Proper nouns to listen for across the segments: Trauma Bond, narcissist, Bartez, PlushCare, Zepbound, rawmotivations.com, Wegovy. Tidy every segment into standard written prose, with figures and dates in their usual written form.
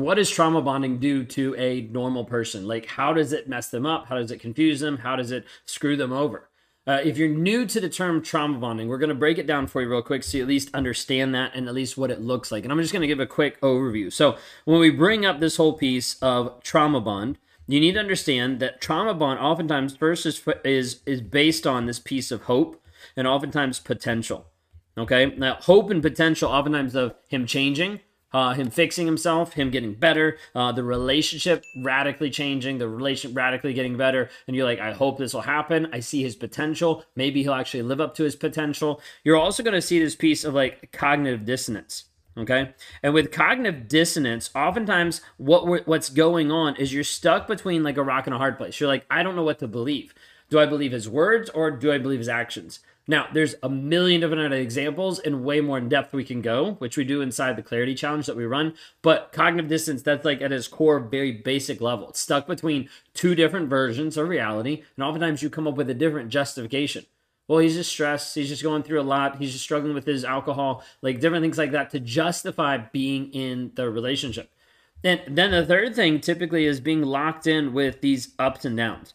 what does trauma bonding do to a normal person? Like, how does it mess them up? How does it confuse them? How does it screw them over? If you're new to the term trauma bonding, we're going to break it down for you real quick so you at least understand that and at least what it looks like. And I'm just going to give a quick overview. So when we bring up this whole piece of trauma bond, you need to understand that trauma bond oftentimes first is based on this piece of hope and oftentimes potential. Okay, now hope and potential oftentimes of him changing, him fixing himself, him getting better, the relationship radically changing, the relationship radically getting better. And you're like, I hope this will happen. I see his potential. Maybe he'll actually live up to his potential. You're also going to see this piece of like cognitive dissonance. Okay. And with cognitive dissonance, oftentimes what's going on is you're stuck between like a rock and a hard place. You're like, I don't know what to believe. Do I believe his words or do I believe his actions? Now, there's a million different examples and way more in depth we can go, which we do inside the Clarity Challenge that we run. But cognitive dissonance, that's like at its core, very basic level. It's stuck between two different versions of reality. And oftentimes you come up with a different justification. Well, he's just stressed. He's just going through a lot. He's just struggling with his alcohol, like different things like that to justify being in the relationship. And then the third thing typically is being locked in with these ups and downs.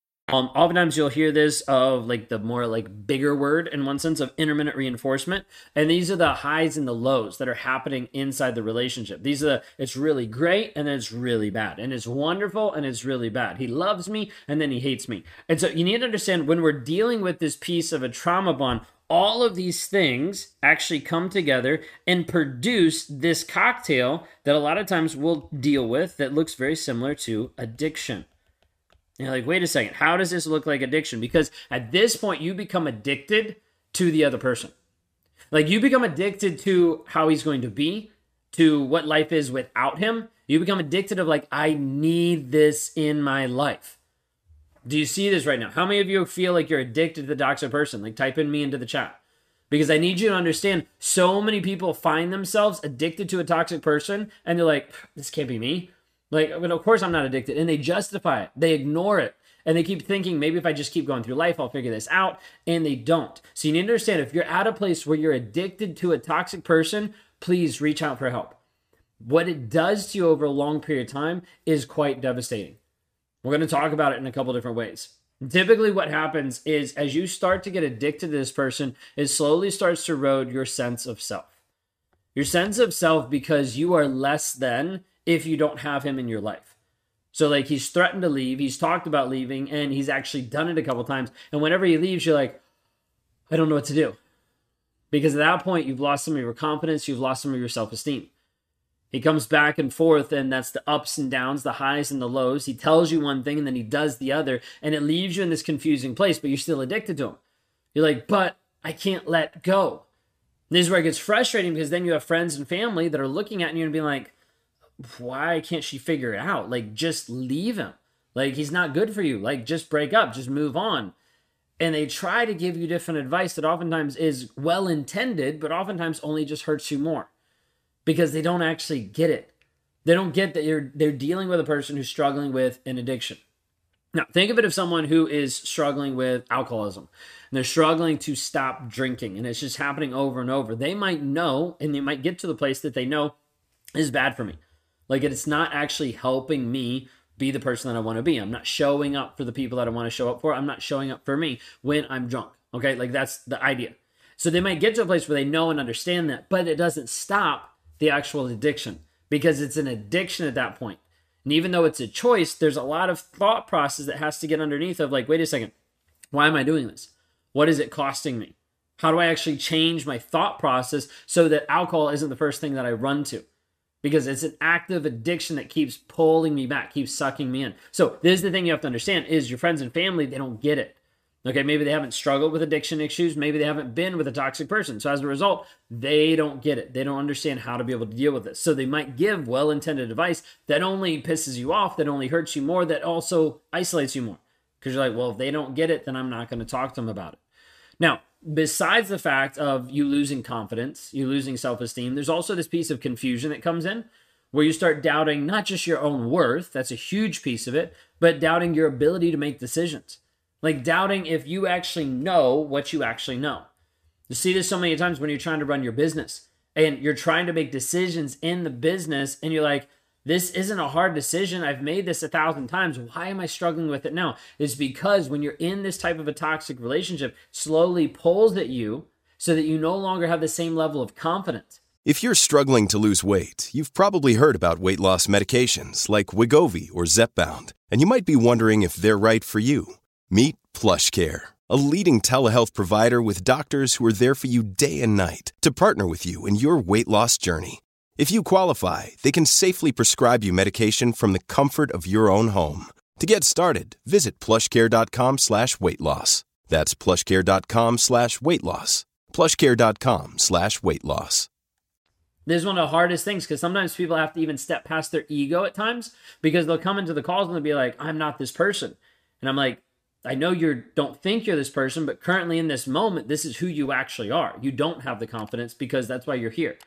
Oftentimes you'll hear this of like the more like bigger word in one sense of intermittent reinforcement. And these are the highs and the lows that are happening inside the relationship. These are it's really great and then it's really bad. And it's wonderful and it's really bad. He loves me and then he hates me. And so you need to understand when we're dealing with this piece of a trauma bond, all of these things actually come together and produce this cocktail that a lot of times we'll deal with that looks very similar to addiction. And you're like, wait a second, how does this look like addiction? Because at this point, you become addicted to the other person. Like you become addicted to how he's going to be, to what life is without him. You become addicted of like, I need this in my life. Do you see this right now? How many of you feel like you're addicted to the toxic person? Like type in me into the chat. Because I need you to understand, so many people find themselves addicted to a toxic person and they're like, this can't be me. Like, well, of course I'm not addicted. And they justify it. They ignore it. And they keep thinking, maybe if I just keep going through life, I'll figure this out. And they don't. So you need to understand, if you're at a place where you're addicted to a toxic person, please reach out for help. What it does to you over a long period of time is quite devastating. We're going to talk about it in a couple different ways. Typically what happens is as you start to get addicted to this person, it slowly starts to erode your sense of self. Your sense of self, because you are less than if you don't have him in your life. So like he's threatened to leave, he's talked about leaving, and he's actually done it a couple times. And whenever he leaves, you're like, I don't know what to do. Because at that point, you've lost some of your confidence, you've lost some of your self-esteem. He comes back and forth, and that's the ups and downs, the highs and the lows. He tells you one thing, and then he does the other, and it leaves you in this confusing place, but you're still addicted to him. You're like, but I can't let go. And this is where it gets frustrating, because then you have friends and family that are looking at you and being like, why can't she figure it out? Like, just leave him. Like, he's not good for you. Like, just break up, just move on. And they try to give you different advice that oftentimes is well-intended, but oftentimes only just hurts you more because they don't actually get it. They don't get that they're dealing with a person who's struggling with an addiction. Now, think of it as someone who is struggling with alcoholism and they're struggling to stop drinking and it's just happening over and over. They might know, and they might get to the place that they know is bad for me. Like it's not actually helping me be the person that I want to be. I'm not showing up for the people that I want to show up for. I'm not showing up for me when I'm drunk. Okay, like that's the idea. So they might get to a place where they know and understand that, but it doesn't stop the actual addiction because it's an addiction at that point. And even though it's a choice, there's a lot of thought process that has to get underneath of like, wait a second, why am I doing this? What is it costing me? How do I actually change my thought process so that alcohol isn't the first thing that I run to? Because it's an active addiction that keeps pulling me back, keeps sucking me in. So this is the thing you have to understand is your friends and family, they don't get it. Okay, maybe they haven't struggled with addiction issues. Maybe they haven't been with a toxic person. So as a result, they don't get it. They don't understand how to be able to deal with this. So they might give well-intended advice that only pisses you off, that only hurts you more, that also isolates you more. Because you're like, well, if they don't get it, then I'm not going to talk to them about it. Now, besides the fact of you losing confidence, you losing self-esteem, there's also this piece of confusion that comes in where you start doubting not just your own worth, that's a huge piece of it, but doubting your ability to make decisions. Like doubting if you actually know what you actually know. You see this so many times when you're trying to run your business and you're trying to make decisions in the business and you're like, this isn't a hard decision. I've made this 1,000 times. Why am I struggling with it now? It's because when you're in this type of a toxic relationship, slowly pulls at you so that you no longer have the same level of confidence. If you're struggling to lose weight, you've probably heard about weight loss medications like Wegovy or Zepbound, and you might be wondering if they're right for you. Meet PlushCare, a leading telehealth provider with doctors who are there for you day and night to partner with you in your weight loss journey. If you qualify, they can safely prescribe you medication from the comfort of your own home. To get started, visit plushcare.com/weightloss. That's plushcare.com/weightloss. plushcare.com/weightloss. This is one of the hardest things because sometimes people have to even step past their ego at times because they'll come into the calls and they'll be like, I'm not this person. And I'm like, I know you don't think you're this person, but currently in this moment, this is who you actually are. You don't have the confidence because that's why you're here.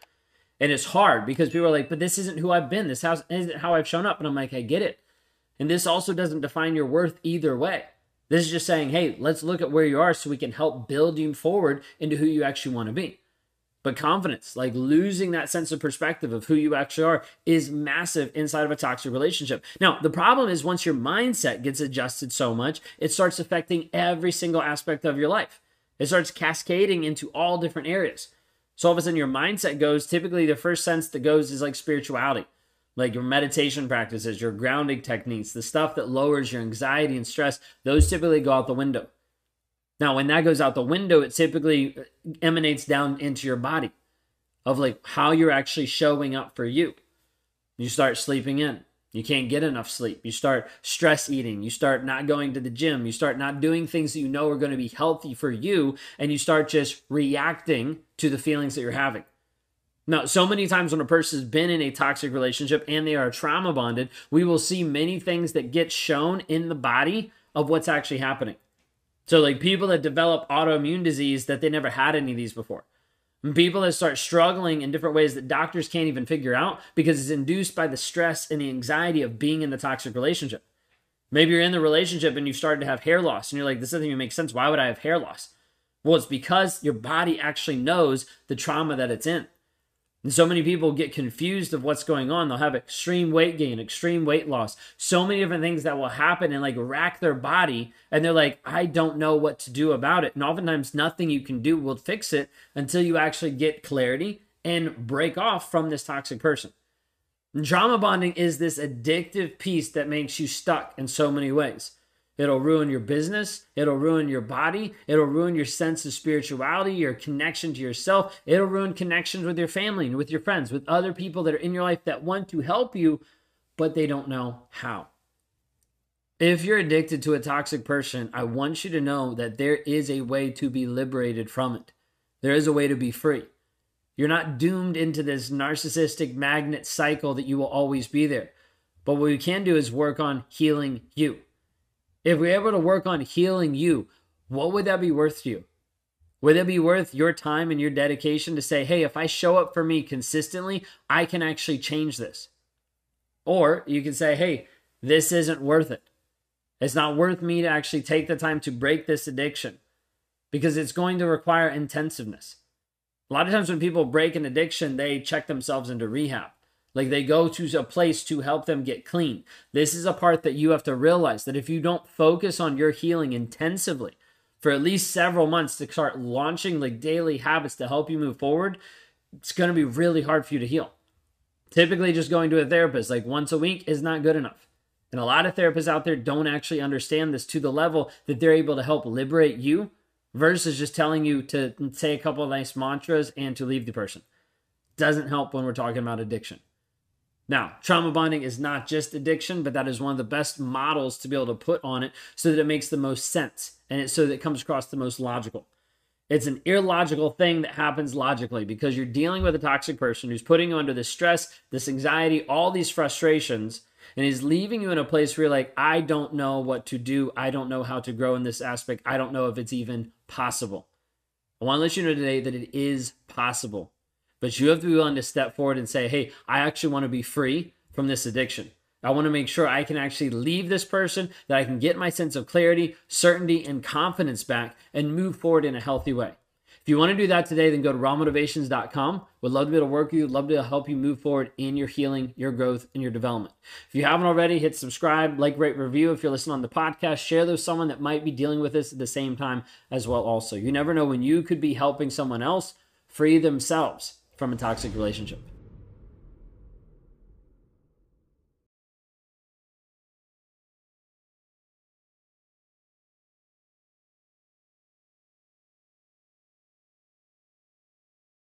And it's hard because people are like, but this isn't who I've been. This isn't how I've shown up. And I'm like, I get it. And this also doesn't define your worth either way. This is just saying, hey, let's look at where you are so we can help build you forward into who you actually want to be. But confidence, like losing that sense of perspective of who you actually are, is massive inside of a toxic relationship. Now, the problem is once your mindset gets adjusted so much, it starts affecting every single aspect of your life. It starts cascading into all different areas. So all of a sudden your mindset goes, typically the first sense that goes is like spirituality, like your meditation practices, your grounding techniques, the stuff that lowers your anxiety and stress, those typically go out the window. Now, when that goes out the window, it typically emanates down into your body of like how you're actually showing up for you. You start sleeping in. You can't get enough sleep. You start stress eating. You start not going to the gym. You start not doing things that you know are going to be healthy for you. And you start just reacting to the feelings that you're having. Now, so many times when a person's been in a toxic relationship and they are trauma bonded, we will see many things that get shown in the body of what's actually happening. So like people that develop autoimmune disease that they never had any of these before. And people that start struggling in different ways that doctors can't even figure out because it's induced by the stress and the anxiety of being in the toxic relationship. Maybe you're in the relationship and you've started to have hair loss and you're like, this doesn't even make sense. Why would I have hair loss? Well, it's because your body actually knows the trauma that it's in. And so many people get confused of what's going on. They'll have extreme weight gain, extreme weight loss, so many different things that will happen and like rack their body. And they're like, I don't know what to do about it. And oftentimes nothing you can do will fix it until you actually get clarity and break off from this toxic person. And trauma bonding is this addictive piece that makes you stuck in so many ways. It'll ruin your business. It'll ruin your body. It'll ruin your sense of spirituality, your connection to yourself. It'll ruin connections with your family and with your friends, with other people that are in your life that want to help you, but they don't know how. If you're addicted to a toxic person, I want you to know that there is a way to be liberated from it. There is a way to be free. You're not doomed into this narcissistic magnet cycle that you will always be there. But what we can do is work on healing you. If we're able to work on healing you, what would that be worth to you? Would it be worth your time and your dedication to say, hey, if I show up for me consistently, I can actually change this? Or you can say, hey, this isn't worth it. It's not worth me to actually take the time to break this addiction because it's going to require intensiveness. A lot of times when people break an addiction, they check themselves into rehab. Like they go to a place to help them get clean. This is a part that you have to realize that if you don't focus on your healing intensively for at least several months to start launching like daily habits to help you move forward, it's going to be really hard for you to heal. Typically just going to a therapist like once a week is not good enough. And a lot of therapists out there don't actually understand this to the level that they're able to help liberate you versus just telling you to say a couple of nice mantras and to leave the person. Doesn't help when we're talking about addiction. Now, trauma bonding is not just addiction, but that is one of the best models to be able to put on it so that it makes the most sense and it's so that it comes across the most logical. It's an illogical thing that happens logically because you're dealing with a toxic person who's putting you under this stress, this anxiety, all these frustrations, and is leaving you in a place where you're like, I don't know what to do. I don't know how to grow in this aspect. I don't know if it's even possible. I want to let you know today that it is possible, but you have to be willing to step forward and say, hey, I actually want to be free from this addiction. I want to make sure I can actually leave this person, that I can get my sense of clarity, certainty, and confidence back and move forward in a healthy way. If you want to do that today, then go to rawmotivations.com. Would love to be able to work with you. Love to help you move forward in your healing, your growth, and your development. If you haven't already, hit subscribe, like, rate, review. If you're listening on the podcast, share those with someone that might be dealing with this at the same time as well also. You never know when you could be helping someone else free themselves from a toxic relationship.